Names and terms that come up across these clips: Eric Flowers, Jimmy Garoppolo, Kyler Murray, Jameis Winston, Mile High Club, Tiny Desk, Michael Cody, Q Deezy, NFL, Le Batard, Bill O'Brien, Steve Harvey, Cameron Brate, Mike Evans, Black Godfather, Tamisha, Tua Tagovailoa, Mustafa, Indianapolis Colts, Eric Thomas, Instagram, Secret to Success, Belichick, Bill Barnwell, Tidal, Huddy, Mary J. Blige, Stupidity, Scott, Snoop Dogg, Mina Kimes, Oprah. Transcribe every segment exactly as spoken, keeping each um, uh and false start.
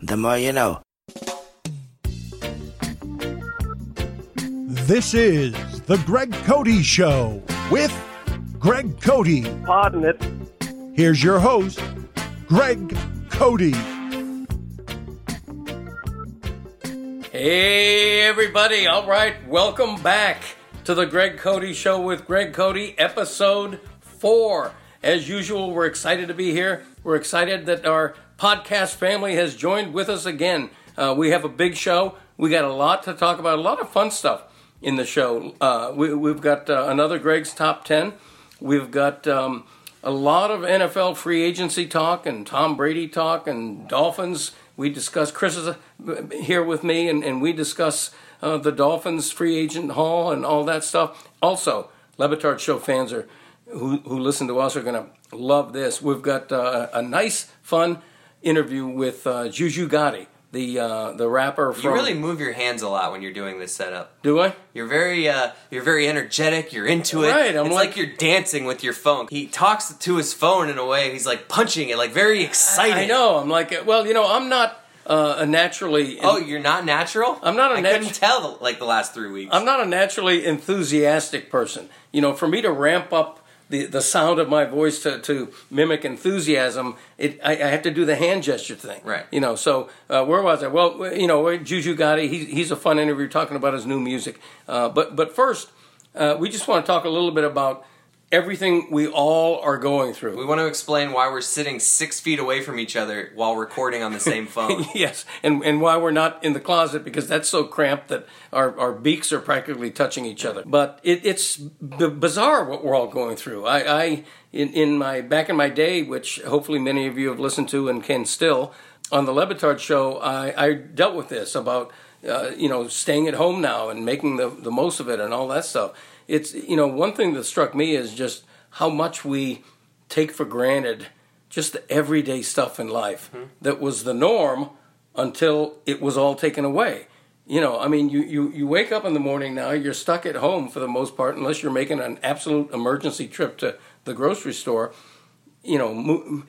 The more you know. This is the Greg Cote Show with Greg Cote. Pardon it. Here's your host, Greg Cote. Hey, everybody. All right. Welcome back to the Greg Cote Show with Greg Cote, episode four. As usual, we're excited to be here. We're excited that our podcast family has joined with us again. Uh, we have a big show. We got a lot to talk about, a lot of fun stuff in the show. Uh, we, we've got uh, another Greg's Top ten. We've got um, a lot of N F L free agency talk and Tom Brady talk and Dolphins. We discuss, Chris is here with me, and, and we discuss uh, the Dolphins free agent haul and all that stuff. Also, Le Batard Show fans are Who, who listen to us are going to love this. We've got uh, a nice, fun interview with uh, Juju Gotti, the uh, the rapper from... You really move your hands a lot when you're doing this setup. Do I? You're very uh, you're very energetic. You're into it. Right, I'm it's like... like you're dancing with your phone. He talks to his phone in a way. He's like punching it, like very excited. I, I know. I'm like, well, you know, I'm not... Uh, a naturally... En- oh, you're not natural? I'm not a natu- I couldn't tell, like, the last three weeks. I'm not a naturally enthusiastic person. You know, for me to ramp up the the sound of my voice to, to mimic enthusiasm, it I, I have to do the hand gesture thing. Right. You know, so uh, where was I? Well, you know, Juju Gotti, he, he's a fun interview talking about his new music. Uh, but, but first, uh, we just want to talk a little bit about everything we all are going through. We want to explain why we're sitting six feet away from each other while recording on the same phone. Yes, and and why we're not in the closet, because that's so cramped that our, our beaks are practically touching each other. But it, it's b- bizarre what we're all going through. I, I in, in my back in my day, which hopefully many of you have listened to and can still, on the Le Batard Show, I, I dealt with this about uh, you know staying at home now and making the, the most of it and all that stuff. It's, you know, one thing that struck me is just how much we take for granted just the everyday stuff in life mm-hmm. that was the norm until it was all taken away. You know, I mean, you, you, you wake up in the morning now, you're stuck at home for the most part, unless you're making an absolute emergency trip to the grocery store. You know,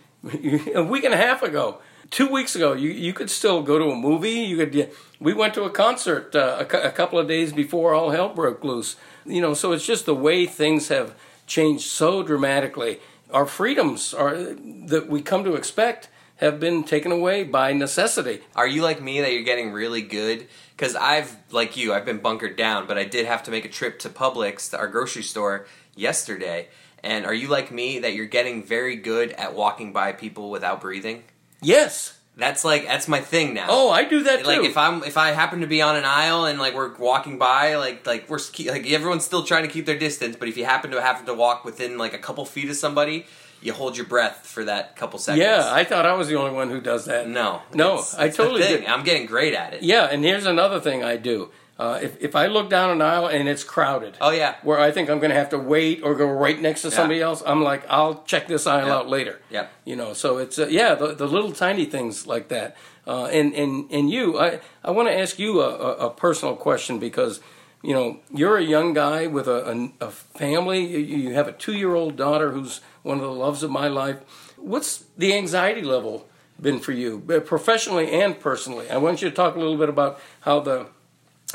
a week and a half ago, two weeks ago, you, you could still go to a movie. You could. We went to a concert uh, a, a couple of days before all hell broke loose. You know, so it's just the way things have changed so dramatically. Our freedoms are that we come to expect have been taken away by necessity. Are you like me that you're getting really good? Because I've, like you, I've been bunkered down, but I did have to make a trip to Publix, our grocery store, yesterday. And are you like me that you're getting very good at walking by people without breathing? Yes. That's like that's my thing now. Oh, I do that too. Like if I'm if I happen to be on an aisle and like we're walking by, like like we're like everyone's still trying to keep their distance, but if you happen to happen to walk within like a couple feet of somebody, you hold your breath for that couple seconds. Yeah, I thought I was the only one who does that. No, no, it's, it's I totally. The thing. I'm getting great at it. Yeah, and here's another thing I do. Uh, if if I look down an aisle and it's crowded, oh yeah, where I think I'm going to have to wait or go right next to somebody yeah. else, I'm like, I'll check this aisle yeah. out later. Yeah, you know. So it's uh, yeah, the, the little tiny things like that. Uh, and and and you, I I want to ask you a, a, a personal question, because you know you're a young guy with a a, a family. You, you have a two-year-old daughter who's one of the loves of my life. What's the anxiety level been for you, professionally and personally? I want you to talk a little bit about how the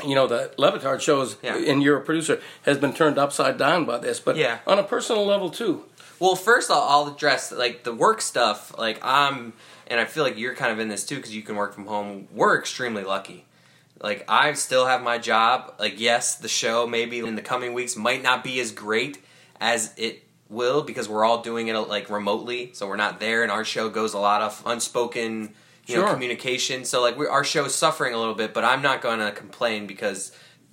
You know, the Le Batard shows, yeah. and you're a producer, has been turned upside down by this, but yeah. on a personal level, too. Well, first, I'll, I'll address, like, the work stuff. Like, I'm, and I feel like you're kind of in this, too, because you can work from home. We're extremely lucky. Like, I still have my job. Like, yes, the show maybe in the coming weeks might not be as great as it will, because we're all doing it, like, remotely, so we're not there, and our show goes a lot of unspoken... You know, sure. communication. So, like, we, our show's suffering a little bit, but I'm not going to complain, because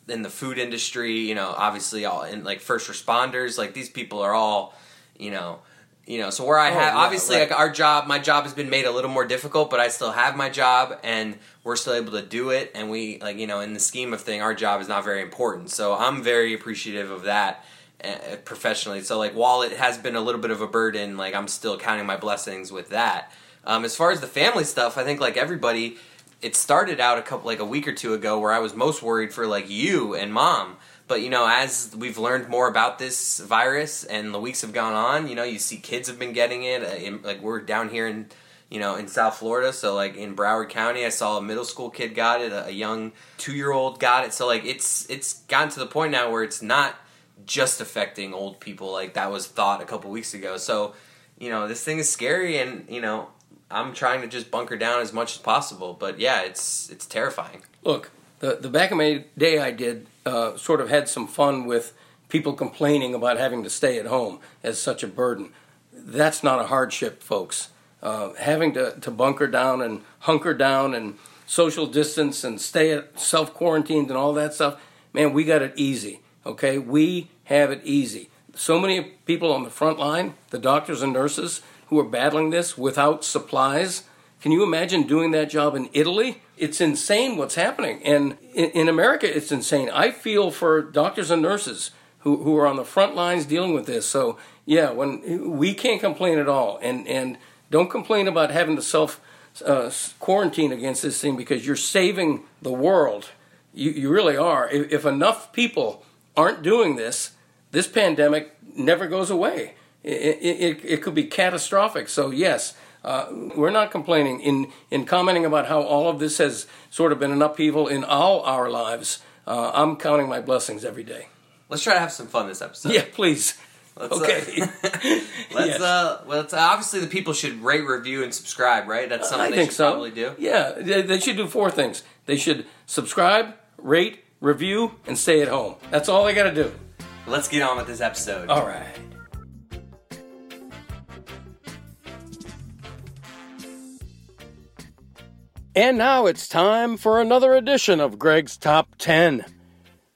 in the food industry, you know, obviously, all in like first responders, like these people are all, you know, you know. So where I oh, have yeah, obviously right. like our job, my job has been made a little more difficult, but I still have my job, and we're still able to do it. And we like you know, in the scheme of thing, our job is not very important. So I'm very appreciative of that uh, professionally. So like while it has been a little bit of a burden, like I'm still counting my blessings with that. Um, as far as the family stuff, I think like everybody, it started out a couple like a week or two ago where I was most worried for like you and mom. But you know, as we've learned more about this virus and the weeks have gone on, you know, you see kids have been getting it. Like we're down here in you know, in South Florida. So, like, in Broward County, I saw a middle school kid got it, a young two-year-old got it. So, like, it's it's gotten to the point now where it's not just affecting old people like that was thought a couple weeks ago. So, you know, this thing is scary, and, you know, I'm trying to just bunker down as much as possible. But, yeah, it's it's terrifying. Look, the, the back of my day I did uh, sort of had some fun with people complaining about having to stay at home as such a burden. That's not a hardship, folks. Uh, having to, to bunker down and hunker down and social distance and stay at self-quarantined and all that stuff, man, we got it easy, okay? We have it easy. So many people on the front line, the doctors and nurses who are battling this without supplies. Can you imagine doing that job in Italy? It's insane what's happening. And in, in America, it's insane. I feel for doctors and nurses who, who are on the front lines dealing with this. So, yeah, when we can't complain at all. And, and don't complain about having to self-quarantine uh, against this thing, because you're saving the world. You, you really are. If, if enough people aren't doing this, this pandemic never goes away. It, it, it could be catastrophic. So, yes, uh, we're not complaining. In, in commenting about how all of this has sort of been an upheaval in all our lives, uh, I'm counting my blessings every day. Let's try to have some fun this episode. Yeah, please. Let's, okay. Uh, let's, yes. uh, well, uh, obviously the people should rate, review, and subscribe, right? That's something uh, I they think should so. Probably do. Yeah, they, they should do four things. They should subscribe, rate, review, and stay at home. That's all they got to do. Let's get on with this episode. All right. And now it's time for another edition of Greg's Top ten.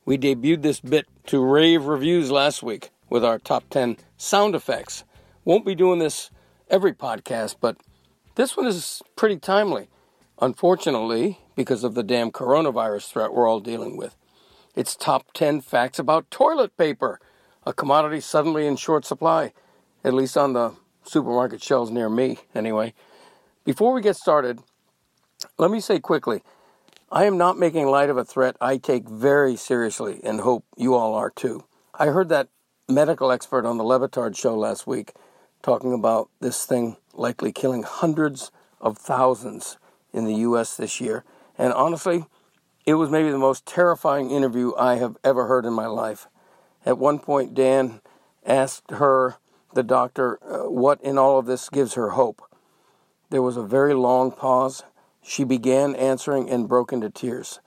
We debuted this bit to rave reviews last week with our top ten sound effects. Won't be doing this every podcast, but this one is pretty timely. Unfortunately, because of the damn coronavirus threat we're all dealing with. It's top ten facts about toilet paper, a commodity suddenly in short supply, at least on the supermarket shelves near me, anyway. Before we get started, let me say quickly, I am not making light of a threat I take very seriously and hope you all are too. I heard that medical expert on the Le Batard show last week talking about this thing likely killing hundreds of thousands in the U S this year. And honestly, it was maybe the most terrifying interview I have ever heard in my life. At one point, Dan asked her, the doctor, uh, what in all of this gives her hope. There was a very long pause. She began answering and broke into tears.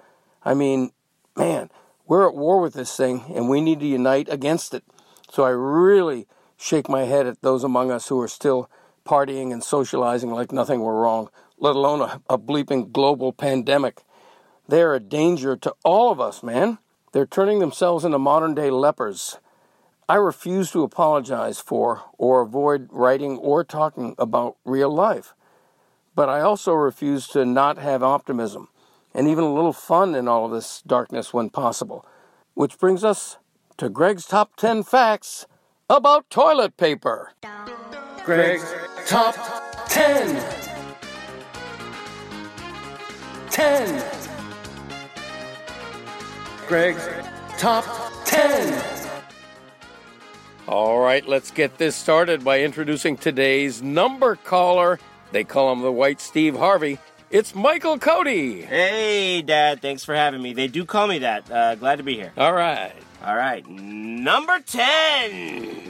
I mean, man, we're at war with this thing, and we need to unite against it. So I really shake my head at those among us who are still partying and socializing like nothing were wrong, let alone a, a bleeping global pandemic. They're a danger to all of us, man. They're turning themselves into modern-day lepers. I refuse to apologize for or avoid writing or talking about real life. But I also refuse to not have optimism and even a little fun in all of this darkness when possible. Which brings us to Greg's Top ten Facts About Toilet Paper. Greg's Top ten. ten. Greg's Top ten. All right, let's get this started by introducing today's number caller. They call him the White Steve Harvey. It's Michael Cody. Hey, Dad, thanks for having me. They do call me that. Uh, glad to be here. All right. All right, number ten.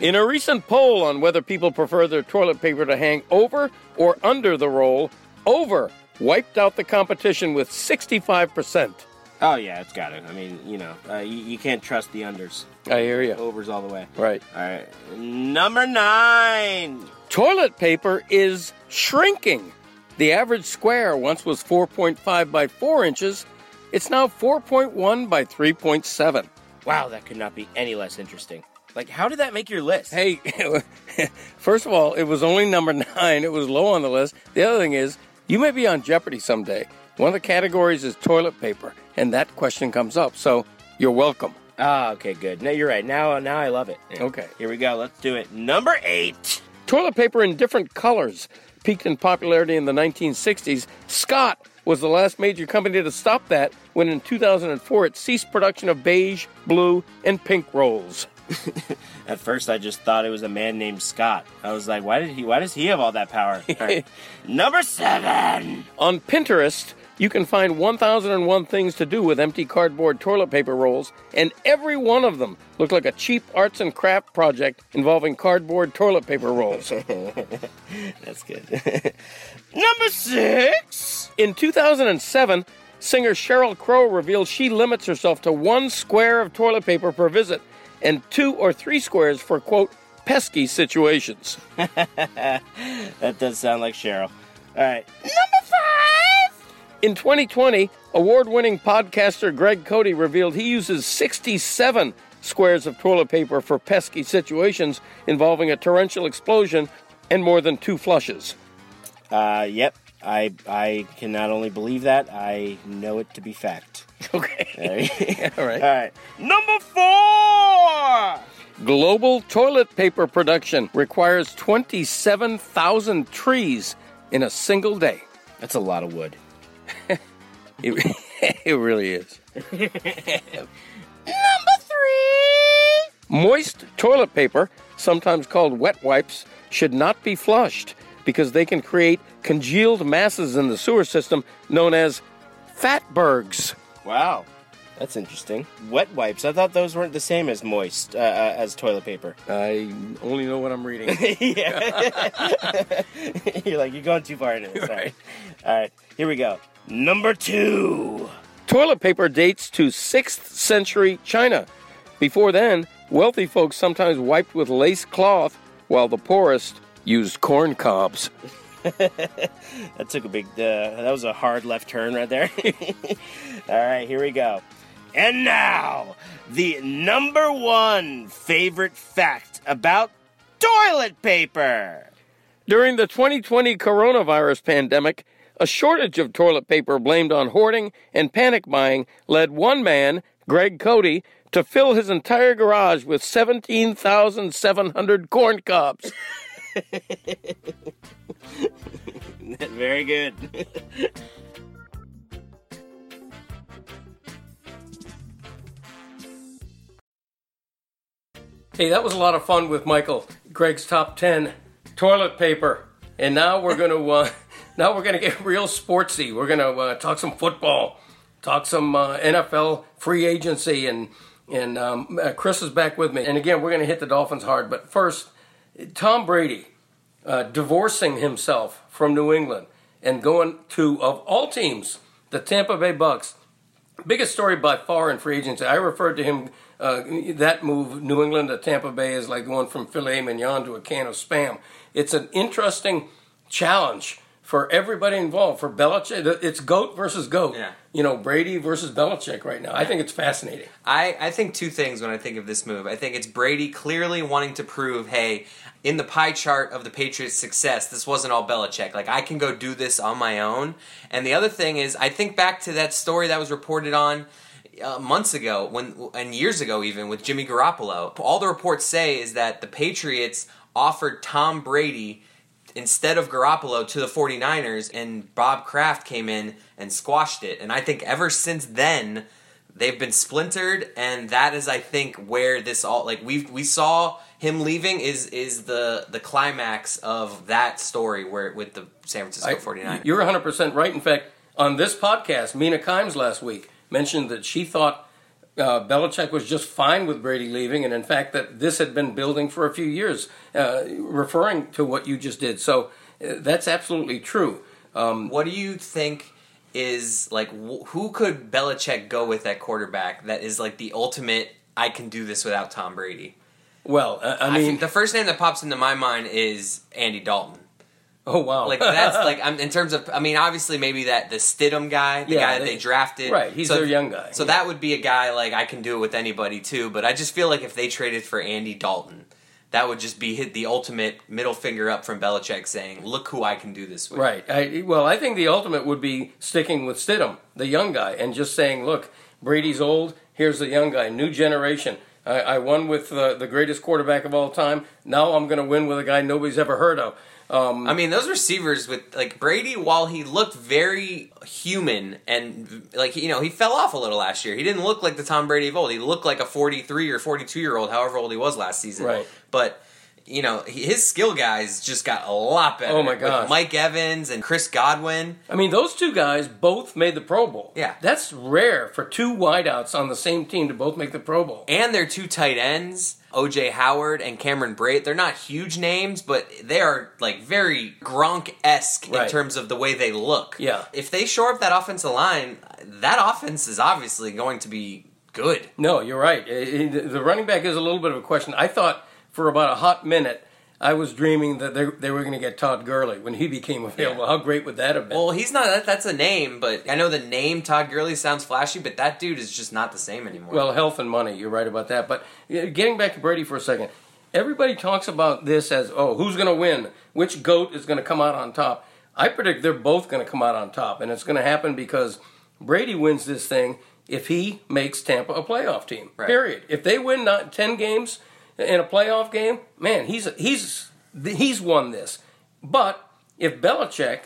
In a recent poll on whether people prefer their toilet paper to hang over or under the roll, over wiped out the competition with sixty-five percent. Oh, yeah, it's got it. I mean, you know, uh, you, you can't trust the unders. I hear you. Overs all the way. Right. All right, number nine. Toilet paper is shrinking. The average square once was four point five by four inches. It's now four point one by three point seven. Wow, that could not be any less interesting. Like, how did that make your list? Hey, first of all, it was only number nine. It was low on the list. The other thing is, you may be on Jeopardy someday. One of the categories is toilet paper, and that question comes up. So, you're welcome. Ah, okay, good. No, you're right. Now, now I love it. Yeah. Okay. Here we go. Let's do it. Number eight. Toilet paper in different colors peaked in popularity in the nineteen sixties. Scott was the last major company to stop that when in two thousand four it ceased production of beige, blue, and pink rolls. At first, I just thought it was a man named Scott. I was like, why did he? Why does he have all that power? All right. Number seven. On Pinterest, you can find one thousand one things to do with empty cardboard toilet paper rolls, and every one of them looked like a cheap arts and craft project involving cardboard toilet paper rolls. That's good. Number six. In two thousand seven, singer Sheryl Crow revealed she limits herself to one square of toilet paper per visit, and two or three squares for, quote, pesky situations. That does sound like Cheryl. All right. Number five! In twenty twenty, award-winning podcaster Greg Cote revealed he uses sixty-seven squares of toilet paper for pesky situations involving a torrential explosion and more than two flushes. Uh, yep. I I can not only believe that, I know it to be fact. Okay. All right. All right. Number four! Global toilet paper production requires twenty-seven thousand trees in a single day. That's a lot of wood. it, it really is. Number three! Moist toilet paper, sometimes called wet wipes, should not be flushed because they can create congealed masses in the sewer system known as fatbergs. Wow, that's interesting. Wet wipes. I thought those weren't the same as moist, uh, uh, as toilet paper. I only know what I'm reading. Yeah. You're like, you're going too far into it. Sorry. Right. All right, here we go. Number two. Toilet paper dates to sixth century China. Before then, wealthy folks sometimes wiped with lace cloth, while the poorest used corn cobs. That took a big, uh, that was a hard left turn right there. All right, here we go. And now, the number one favorite fact about toilet paper. During the twenty twenty coronavirus pandemic, a shortage of toilet paper blamed on hoarding and panic buying led one man, Greg Cote, to fill his entire garage with seventeen thousand seven hundred corn cobs. Very good. Hey, that was a lot of fun with Michael. Greg's top ten toilet paper, and now we're gonna uh, now we're gonna get real sportsy. We're gonna uh, talk some football, talk some uh, N F L free agency, and and um, uh, Chris is back with me. And again, we're gonna hit the Dolphins hard, but first, Tom Brady uh, divorcing himself from New England and going to, of all teams, the Tampa Bay Bucs. Biggest story by far in free agency. I referred to him, uh, that move, New England to Tampa Bay, is like going from filet mignon to a can of Spam. It's an interesting challenge for everybody involved. For Belichick, it's GOAT versus GOAT. Yeah. You know, Brady versus Belichick right now. I think it's fascinating. I, I think two things when I think of this move. I think it's Brady clearly wanting to prove, hey, in the pie chart of the Patriots' success, this wasn't all Belichick. Like, I can go do this on my own. And the other thing is, I think back to that story that was reported on uh, months ago, when and years ago even, with Jimmy Garoppolo. All the reports say is that the Patriots offered Tom Brady instead of Garoppolo to the forty-niners, and Bob Kraft came in and squashed it. And I think ever since then, they've been splintered, and that is, I think, where this all, like, we we saw him leaving is is the, the climax of that story where with the San Francisco forty-niners. I, you're one hundred percent right. In fact, on this podcast, Mina Kimes last week mentioned that she thought Uh, Belichick was just fine with Brady leaving, and in fact that this had been building for a few years, uh, referring to what you just did. So uh, that's absolutely true. Um, what do you think is, like, wh- who could Belichick go with at quarterback that is like the ultimate, I can do this without Tom Brady? Well, uh, I mean... I think the first name that pops into my mind is Andy Dalton. Oh, wow. Like, that's, like, I'm, in terms of, I mean, obviously maybe that the Stidham guy, the yeah, guy that they, they drafted. Right, he's so, their young guy. So yeah. That would be a guy, like, I can do it with anybody, too. But I just feel like if they traded for Andy Dalton, that would just be hit the ultimate middle finger up from Belichick saying, look who I can do this with. Right. I, well, I think the ultimate would be sticking with Stidham, the young guy, and just saying, look, Brady's old, here's the young guy, new generation. I, I won with uh, the greatest quarterback of all time. Now I'm going to win with a guy nobody's ever heard of. Um, I mean, those receivers with, like, Brady, while he looked very human and, like, you know, he fell off a little last year. He didn't look like the Tom Brady of old. He looked like a forty-three or forty-two-year-old, however old he was last season. Right. But, you know, his skill guys just got a lot better. Oh, my gosh. With Mike Evans and Chris Godwin. I mean, those two guys both made the Pro Bowl. Yeah. That's rare for two wideouts on the same team to both make the Pro Bowl. And their two tight ends, O J Howard and Cameron Brate, they're not huge names, but they are, like, very Gronk-esque right. in terms of the way they look. Yeah. If they shore up that offensive line, that offense is obviously going to be good. No, you're right. The running back is a little bit of a question. I thought for about a hot minute, I was dreaming that they, they were going to get Todd Gurley when he became available. Yeah. How great would that have been? Well, he's not, that, that's a name, but I know the name Todd Gurley sounds flashy, but that dude is just not the same anymore. Well, health and money, you're right about that. But getting back to Brady for a second, everybody talks about this as, oh, who's going to win? Which GOAT is going to come out on top? I predict they're both going to come out on top, and it's going to happen because Brady wins this thing if he makes Tampa a playoff team, right. period. If they win not ten games in a playoff game, man, he's he's he's won this. But if Belichick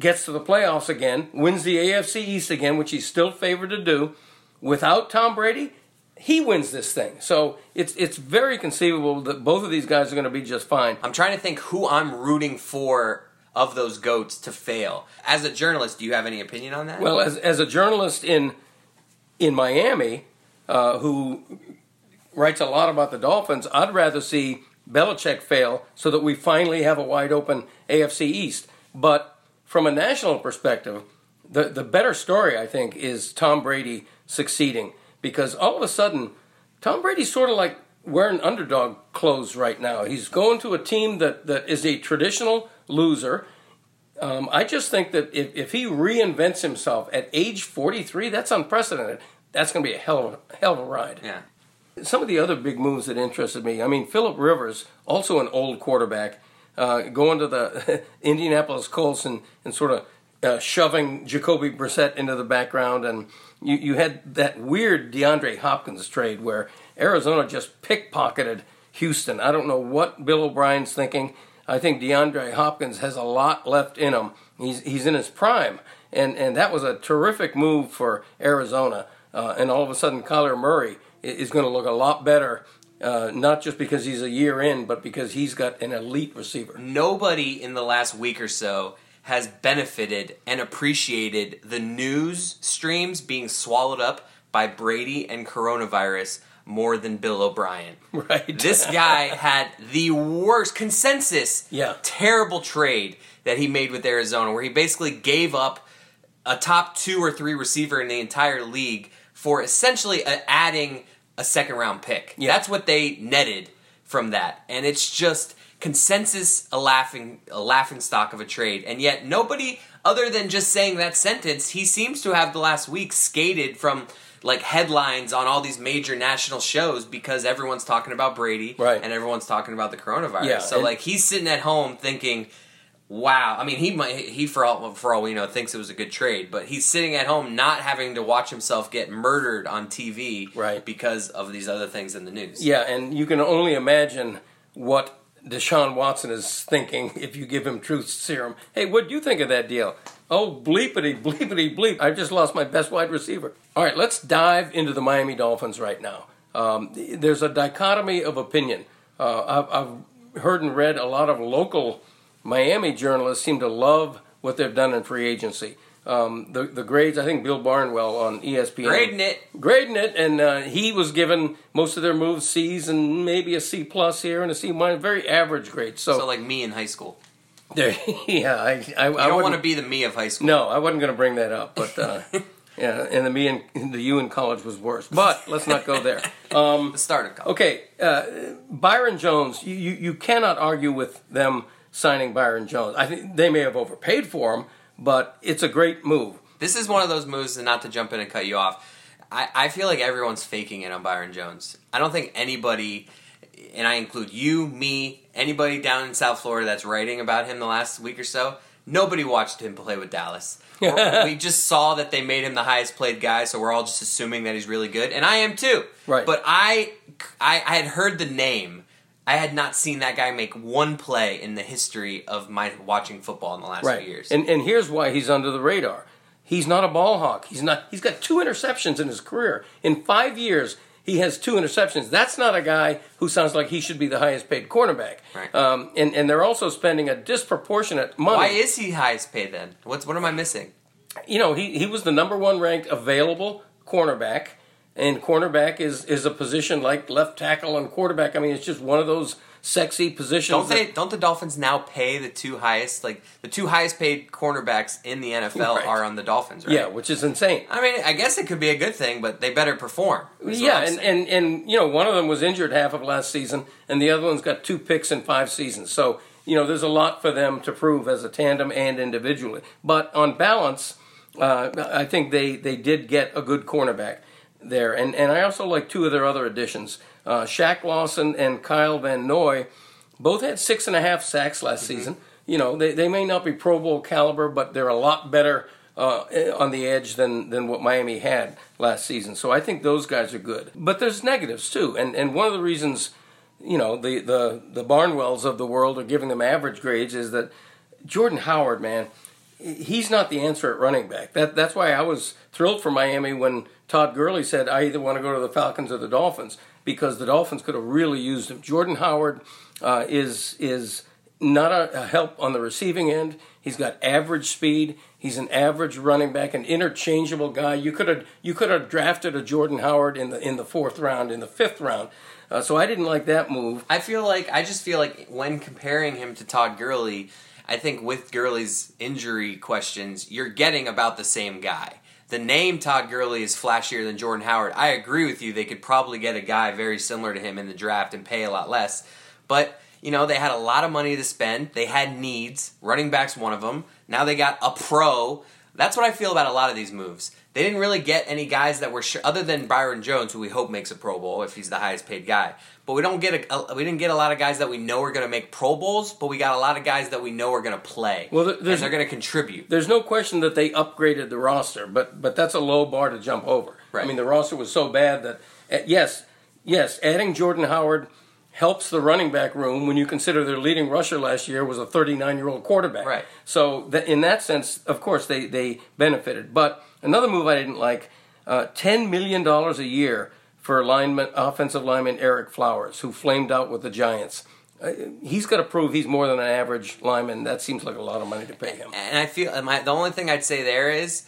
gets to the playoffs again, wins the A F C East again, which he's still favored to do, without Tom Brady, he wins this thing. So it's it's very conceivable that both of these guys are going to be just fine. I'm trying to think who I'm rooting for of those GOATs to fail. As a journalist, do you have any opinion on that? Well, as as a journalist in in Miami, uh, who writes a lot about the Dolphins, I'd rather see Belichick fail so that we finally have a wide-open A F C East. But from a national perspective, the, the better story, I think, is Tom Brady succeeding. Because all of a sudden, Tom Brady's sort of like wearing underdog clothes right now. He's going to a team that, that is a traditional loser. Um, I just think that if, if he reinvents himself at age forty-three, that's unprecedented. That's going to be a hell of a, hell of a ride. Yeah. Some of the other big moves that interested me, I mean, Phillip Rivers, also an old quarterback, uh, going to the Indianapolis Colts and, and sort of uh, shoving Jacoby Brissett into the background. And you, you had that weird DeAndre Hopkins trade where Arizona just pickpocketed Houston. I don't know what Bill O'Brien's thinking. I think DeAndre Hopkins has a lot left in him. He's he's in his prime. And, and that was a terrific move for Arizona. Uh, and all of a sudden, Kyler Murray is going to look a lot better, uh, not just because he's a year in, but because he's got an elite receiver. Nobody in the last week or so has benefited and appreciated the news streams being swallowed up by Brady and coronavirus more than Bill O'Brien. Right. This guy had the worst consensus, yeah. terrible trade that he made with Arizona, where he basically gave up a top two or three receiver in the entire league for essentially adding a second-round pick. Yeah. That's what they netted from that. And it's just consensus, a laughing a laughing stock of a trade. And yet nobody, other than just saying that sentence, he seems to have the last week skated from like headlines on all these major national shows because everyone's talking about Brady right. and everyone's talking about the coronavirus. Yeah, so like he's sitting at home thinking, wow, I mean, he might, he for all for all we know thinks it was a good trade, but he's sitting at home not having to watch himself get murdered on T V right. because of these other things in the news. Yeah, and you can only imagine what Deshaun Watson is thinking if you give him truth serum. Hey, what do you think of that deal? Oh, bleepity, bleepity, bleep. I just lost my best wide receiver. All right, let's dive into the Miami Dolphins right now. Um, there's a dichotomy of opinion. Uh, I've, I've heard and read a lot of local Miami journalists seem to love what they've done in free agency. Um, the the grades, I think Bill Barnwell on E S P N. Grading it. Grading it, and uh, he was given most of their moves C's and maybe a C plus here and a C minus, very average grade. So, so like me in high school. There, yeah, I, I, you I don't want to be the me of high school. No, I wasn't going to bring that up, but uh, yeah, and the me in the you in college was worse. But let's not go there. Um, the start of college. Okay, uh, Byron Jones, you, you you cannot argue with them signing Byron Jones. I think they may have overpaid for him, but it's a great move. This is one of those moves, and not to jump in and cut you off, I, I feel like everyone's faking it on Byron Jones. I don't think anybody, and I include you, me, anybody down in South Florida that's writing about him the last week or so, nobody watched him play with Dallas. We just saw that they made him the highest played guy, so we're all just assuming that he's really good, and I am too. Right. But I, I, I had heard the name I had not seen that guy make one play in the history of my watching football in the last right. few years. And and here's why he's under the radar. He's not a ball hawk. He's not. He's got two interceptions in his career. In five years, he has two interceptions. That's not a guy who sounds like he should be the highest-paid cornerback. Right. Um, and, and they're also spending a disproportionate money. Why is he highest-paid then? What's What am I missing? You know, he, he was the number one-ranked available cornerback, and cornerback is, is a position like left tackle and quarterback. I mean, it's just one of those sexy positions. Don't they? That, don't the Dolphins now pay the two highest? Like the two highest paid cornerbacks in the N F L right. are on the Dolphins, right? Yeah, which is insane. I mean, I guess it could be a good thing, but they better perform. Yeah, and, and and you know, one of them was injured half of last season, and the other one's got two picks in five seasons. So you know, there's a lot for them to prove as a tandem and individually. But on balance, uh, I think they they did get a good cornerback there, and and I also like two of their other additions. Uh, Shaq Lawson and Kyle Van Noy both had six and a half sacks last mm-hmm. season. You know, they, they may not be Pro Bowl caliber, but they're a lot better uh, on the edge than, than what Miami had last season. So I think those guys are good. But there's negatives, too. And and one of the reasons, you know, the, the, the Barnwells of the world are giving them average grades is that Jordan Howard, man, he's not the answer at running back. That That's why I was thrilled for Miami when Todd Gurley said, I either want to go to the Falcons or the Dolphins, because the Dolphins could have really used him. Jordan Howard uh, is is not a, a help on the receiving end. He's got average speed. He's an average running back, an interchangeable guy. You could have you could have drafted a Jordan Howard in the in the fourth round, in the fifth round. Uh, so I didn't like that move. I feel like I just feel like when comparing him to Todd Gurley, I think with Gurley's injury questions, you're getting about the same guy. The name Todd Gurley is flashier than Jordan Howard. I agree with you. They could probably get a guy very similar to him in the draft and pay a lot less. But, you know, they had a lot of money to spend. They had needs. Running back's one of them. Now they got a pro. That's what I feel about a lot of these moves. They didn't really get any guys that were sure, other than Byron Jones, who we hope makes a Pro Bowl if he's the highest paid guy. But we don't get a, we didn't get a lot of guys that we know are going to make Pro Bowls, but we got a lot of guys that we know are going to play. Well, and they're going to contribute. There's no question that they upgraded the roster, but but that's a low bar to jump over. Right. I mean, the roster was so bad that yes, yes, adding Jordan Howard helps the running back room when you consider their leading rusher last year was a thirty-nine-year-old quarterback. Right. So that, in that sense, of course, they they benefited. But another move I didn't like: uh, ten million dollars a year. For lineman, offensive lineman Eric Flowers, who flamed out with the Giants. Uh, he's got to prove he's more than an average lineman. That seems like a lot of money to pay him. And I feel and my, the only thing I'd say there is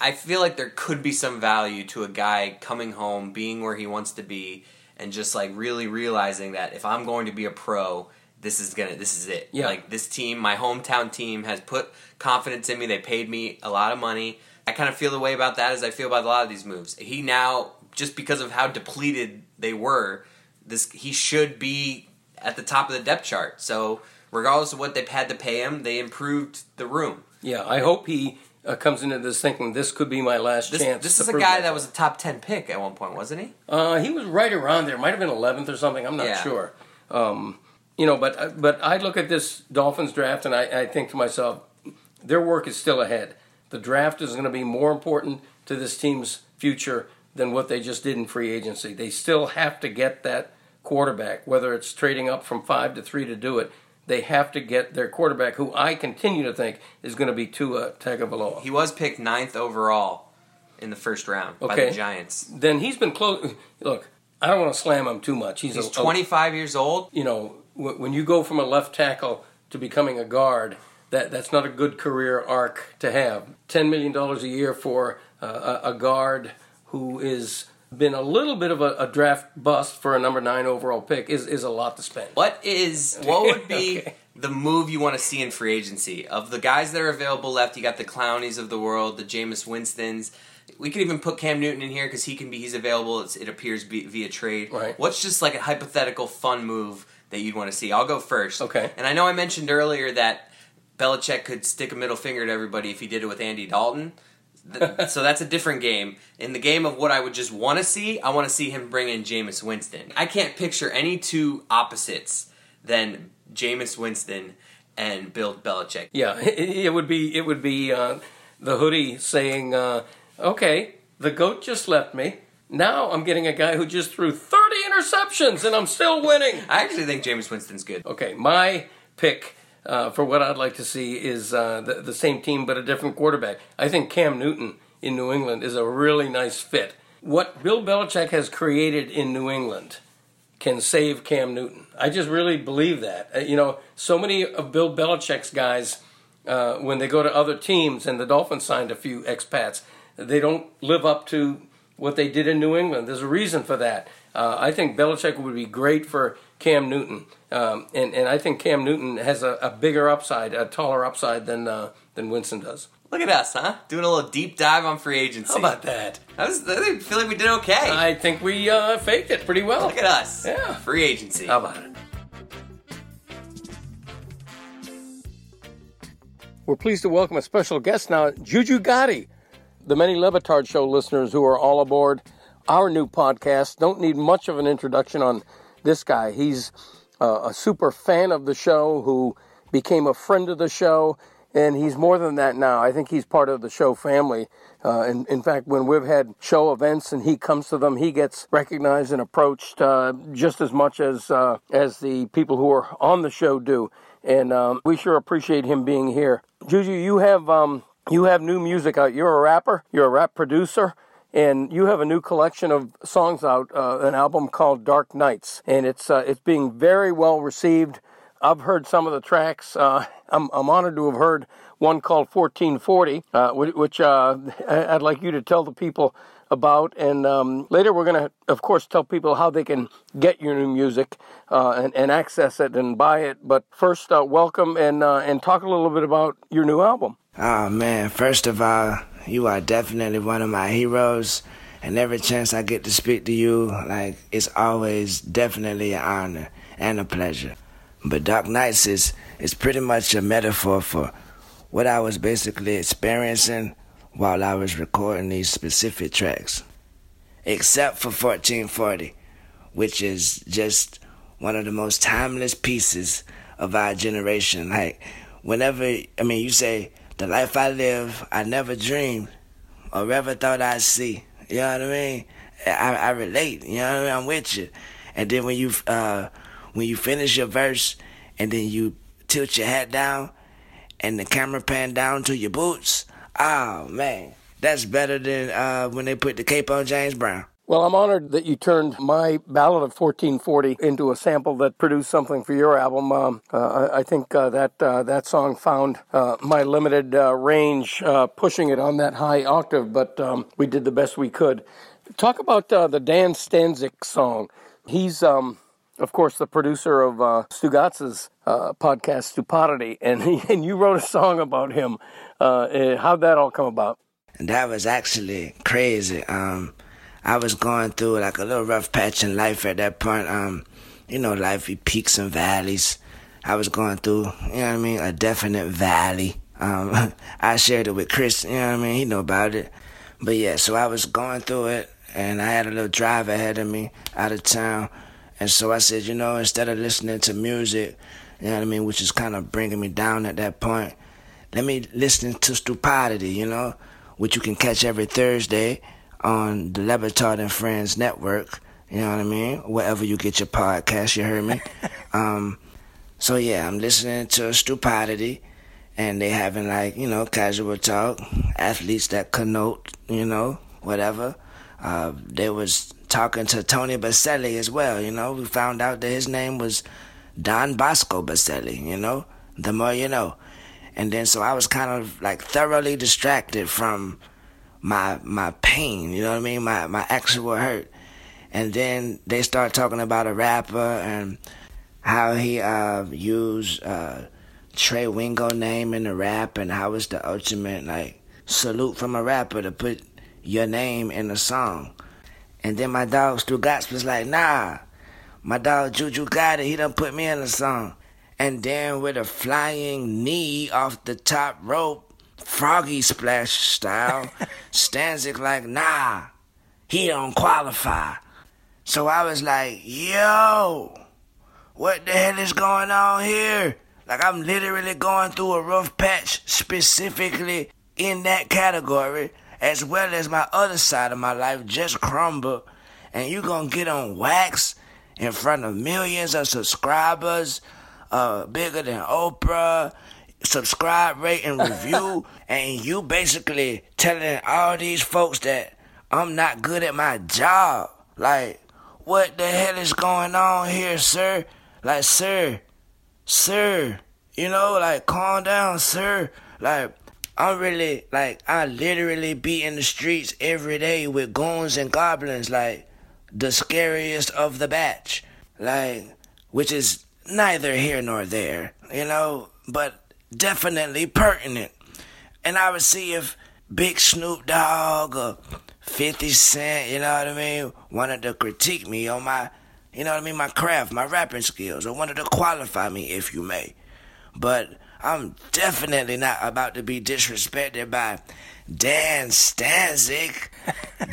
I feel like there could be some value to a guy coming home, being where he wants to be, and just like really realizing that if I'm going to be a pro, this is gonna this is it. Yeah. Like this team, my hometown team, has put confidence in me. They paid me a lot of money. I kind of feel the way about that as I feel about a lot of these moves. He now, just because of how depleted they were, this he should be at the top of the depth chart. So regardless of what they've had to pay him, they improved the room. Yeah, I hope he uh, comes into this thinking this could be my last this, chance. This is a guy that, that was a top ten pick at one point, wasn't he? Uh, he was right around there. Might have been eleventh or something. I'm not yeah. sure. Um, you know, but but I look at this Dolphins draft and I, I think to myself, their work is still ahead. The draft is going to be more important to this team's future than what they just did in free agency. They still have to get that quarterback, whether it's trading up from five to three to do it. They have to get their quarterback, who I continue to think is going to be Tua Tagovailoa. He was picked ninth overall in the first round okay. by the Giants. Then he's been close. Look, I don't want to slam him too much. He's, he's a, twenty-five a, years old. You know, w- when you go from a left tackle to becoming a guard, that that's not a good career arc to have. ten million dollars a year for uh, a, a guard who has been a little bit of a, a draft bust for a number nine overall pick is, is a lot to spend. What is what would be okay. the move you want to see in free agency? Of the guys that are available left, you got the Clownies of the world, the Jameis Winstons. We could even put Cam Newton in here because he can be he's available. It's, it appears be, via trade. Right. What's just like a hypothetical fun move that you'd want to see? I'll go first. Okay. And I know I mentioned earlier that Belichick could stick a middle finger to everybody if he did it with Andy Dalton. So that's a different game. In the game of what I would just want to see, I want to see him bring in Jameis Winston. I can't picture any two opposites than Jameis Winston and Bill Belichick. Yeah, it would be it would be uh, the hoodie saying, uh, okay, the goat just left me, Now I'm getting a guy who just threw thirty interceptions and I'm still winning. I actually think Jameis Winston's good. Okay, my pick uh, for what I'd like to see is uh, the, the same team but a different quarterback. I think Cam Newton in New England is a really nice fit. What Bill Belichick has created in New England can save Cam Newton. I just really believe that. You know, so many of Bill Belichick's guys, uh, when they go to other teams, and the Dolphins signed a few expats, they don't live up to what they did in New England. There's a reason for that. Uh, I think Belichick would be great for Cam Newton. Um, and, and I think Cam Newton has a, a bigger upside, a taller upside than uh, than Winston does. Look at us, huh? Doing a little deep dive on free agency. How about that? I, was, I feel like we did okay. I think we uh, faked it pretty well. Look at us. Yeah. Free agency. How about it? We're pleased to welcome a special guest now, Juju Gotti. The many Le Batard Show listeners who are all aboard our new podcast don't need much of an introduction on this guy. He's uh, a super fan of the show who became a friend of the show. And he's more than that now. I think he's part of the show family. Uh, and in fact, when we've had show events and he comes to them, he gets recognized and approached uh, just as much as uh, as the people who are on the show do. And um, we sure appreciate him being here. Juju, you have um, you have new music out. You're a rapper. You're a rap producer. And you have a new collection of songs out, uh, an album called Dark Nights. And it's uh, it's being very well received. I've heard some of the tracks. Uh, I'm, I'm honored to have heard one called fourteen forty, uh, which uh, I'd like you to tell the people about. And um, later we're going to, of course, tell people how they can get your new music uh, and, and access it and buy it. But first, uh, welcome and, uh, and talk a little bit about your new album. Oh, man. First of all, you are definitely one of my heroes. And every chance I get to speak to you, like, it's always definitely an honor and a pleasure. But Dark Nights is, is pretty much a metaphor for what I was basically experiencing while I was recording these specific tracks. Except for fourteen forty, which is just one of the most timeless pieces of our generation. Like, whenever, I mean, you say, the life I live, I never dreamed or ever thought I'd see. You know what I mean? I, I relate, you know what I mean? I'm with you. And then when you... uh When you finish your verse and then you tilt your hat down and the camera pan down to your boots, oh, man, that's better than uh, when they put the cape on James Brown. Well, I'm honored that you turned my ballad of fourteen forty into a sample that produced something for your album. Um, uh, I think uh, that uh, that song found uh, my limited uh, range, uh, pushing it on that high octave, but um, we did the best we could. Talk about uh, the Dan Stanzik song. He's... Um, Of course, the producer of uh, Stu Gatz's uh, podcast, Stupidity, and he, and you wrote a song about him. Uh, how'd that all come about? And that was actually crazy. Um, I was going through like a little rough patch in life at that point. Um, you know, life, peaks and valleys. I was going through, you know what I mean, a definite valley. Um, I shared it with Chris, you know what I mean, he know about it. But yeah, so I was going through it, and I had a little drive ahead of me out of town. And so I said, you know, instead of listening to music, you know what I mean, which is kind of bringing me down at that point, let me listen to Stupidity, you know, which you can catch every Thursday on the Le Batard and Friends Network, you know what I mean, wherever you get your podcast, you heard me. um, so, yeah, I'm listening to Stupidity, and they having, like, you know, casual talk, athletes that connote, you know, whatever. Uh, they was... talking to Tony Baselli as well, you know. We found out that his name was Don Bosco Baselli, you know, the more you know. And then so I was kind of like thoroughly distracted from my my pain, you know what I mean, my, my actual hurt. And then they start talking about a rapper and how he uh, used uh, Trey Wingo name in the rap and how it's the ultimate, like, salute from a rapper to put your name in a song. And then my dog, Stu Gatz, was like, nah, my dog Juju Gotti, he done put me in a song. And then with a flying knee off the top rope, froggy splash style, Stanzik like, nah, he don't qualify. So I was like, yo, what the hell is going on here? Like, I'm literally going through a rough patch specifically in that category. as well as my other side of my life just crumble, and you gonna get on wax in front of millions of subscribers, uh, bigger than Oprah, subscribe, rate, and review, and you basically telling all these folks that I'm not good at my job. Like, what the hell is going on here, sir? Like, sir, sir, you know, like, calm down, sir. Like, I'm really, like, I literally be in the streets every day with goons and goblins, like, the scariest of the batch. Like, which is neither here nor there, you know, but definitely pertinent. And I would see if Big Snoop Dogg or fifty Cent, you know what I mean, wanted to critique me on my, you know what I mean, my craft, my rapping skills, or wanted to qualify me, if you may. But I'm definitely not about to be disrespected by Dan Stanzik,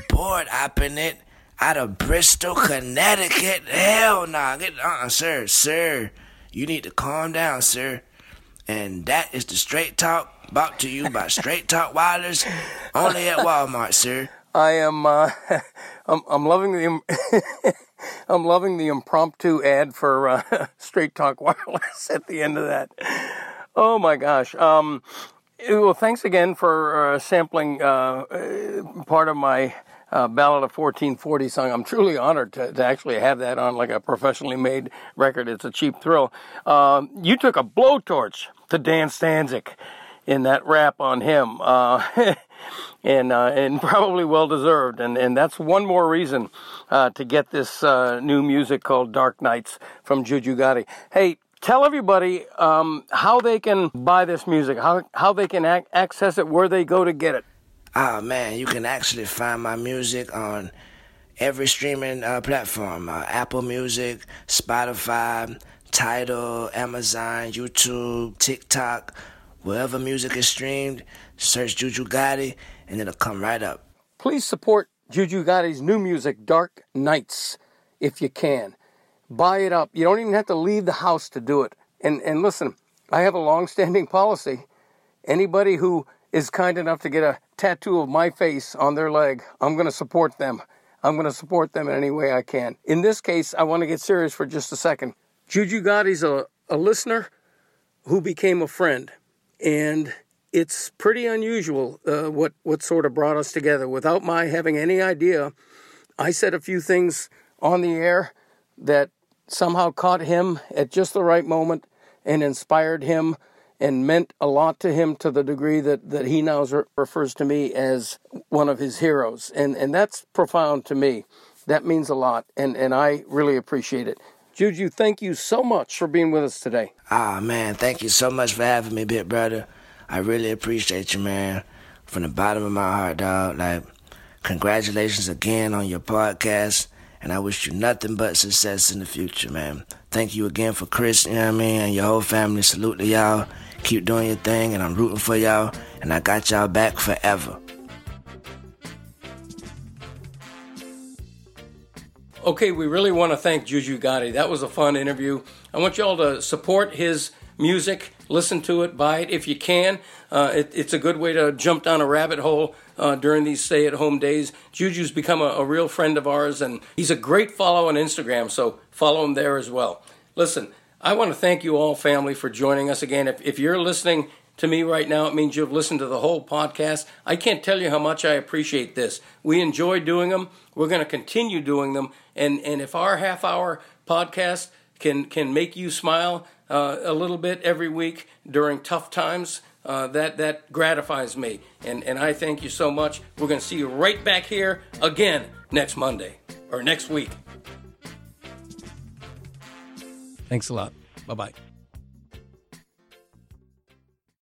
board opping it out of Bristol, Connecticut. Hell nah, get uh-uh, sir, sir. You need to calm down, sir. And that is the Straight Talk, brought to you by Straight Talk Wireless, only at Walmart, sir. I am, uh, I'm, I'm loving the, Im- I'm loving the impromptu ad for uh, Straight Talk Wireless at the end of that. Oh my gosh. Um, well, thanks again for uh, sampling uh, part of my uh, Ballad of fourteen forty song. I'm truly honored to, to actually have that on like a professionally made record. It's a cheap thrill. Um, you took a blowtorch to Dan Stanzik in that rap on him, uh, and uh, and probably well deserved. And, and that's one more reason uh, to get this uh, new music called Dark Nights from Juju Gotti. Hey, tell everybody um, how they can buy this music, how how they can ac- access it, where they go to get it. Ah, oh, man, you can actually find my music on every streaming uh, platform, uh, Apple Music, Spotify, Tidal, Amazon, YouTube, TikTok. Wherever music is streamed, search Juju Gotti, and it'll come right up. Please support Juju Gotti's new music, Dark Nights, if you can. Buy it up. You don't even have to leave the house to do it. And and listen, I have a long-standing policy. Anybody who is kind enough to get a tattoo of my face on their leg, I'm going to support them. I'm going to support them in any way I can. In this case, I want to get serious for just a second. Juju Gotti's a, a listener who became a friend. And it's pretty unusual uh, what, what sort of brought us together. Without my having any idea, I said a few things on the air that somehow caught him at just the right moment and inspired him and meant a lot to him, to the degree that, that he now re- refers to me as one of his heroes. And and that's profound to me. That means a lot, and, and I really appreciate it. Juju, thank you so much for being with us today. Ah, man, thank you so much for having me, big brother. I really appreciate you, man. From the bottom of my heart, dog. Like, congratulations again on your podcast, and I wish you nothing but success in the future, man. Thank you again for Chris, you know what I mean, and your whole family. Salute to y'all. Keep doing your thing, and I'm rooting for y'all, and I got y'all back forever. Okay, we really want to thank Juju Gotti. That was a fun interview. I want you all to support his music, listen to it, buy it if you can. Uh, it, it's a good way to jump down a rabbit hole uh, during these stay-at-home days. Juju's become a, a real friend of ours, and he's a great follow on Instagram, so follow him there as well. Listen, I want to thank you all, family, for joining us again. If, if you're listening to me right now, it means you've listened to the whole podcast. I can't tell you how much I appreciate this. We enjoy doing them. We're going to continue doing them. And and if our half-hour podcast can can make you smile uh, a little bit every week during tough times, uh, that, that gratifies me. And, and I thank you so much. We're going to see you right back here again next Monday or next week. Thanks a lot. Bye-bye.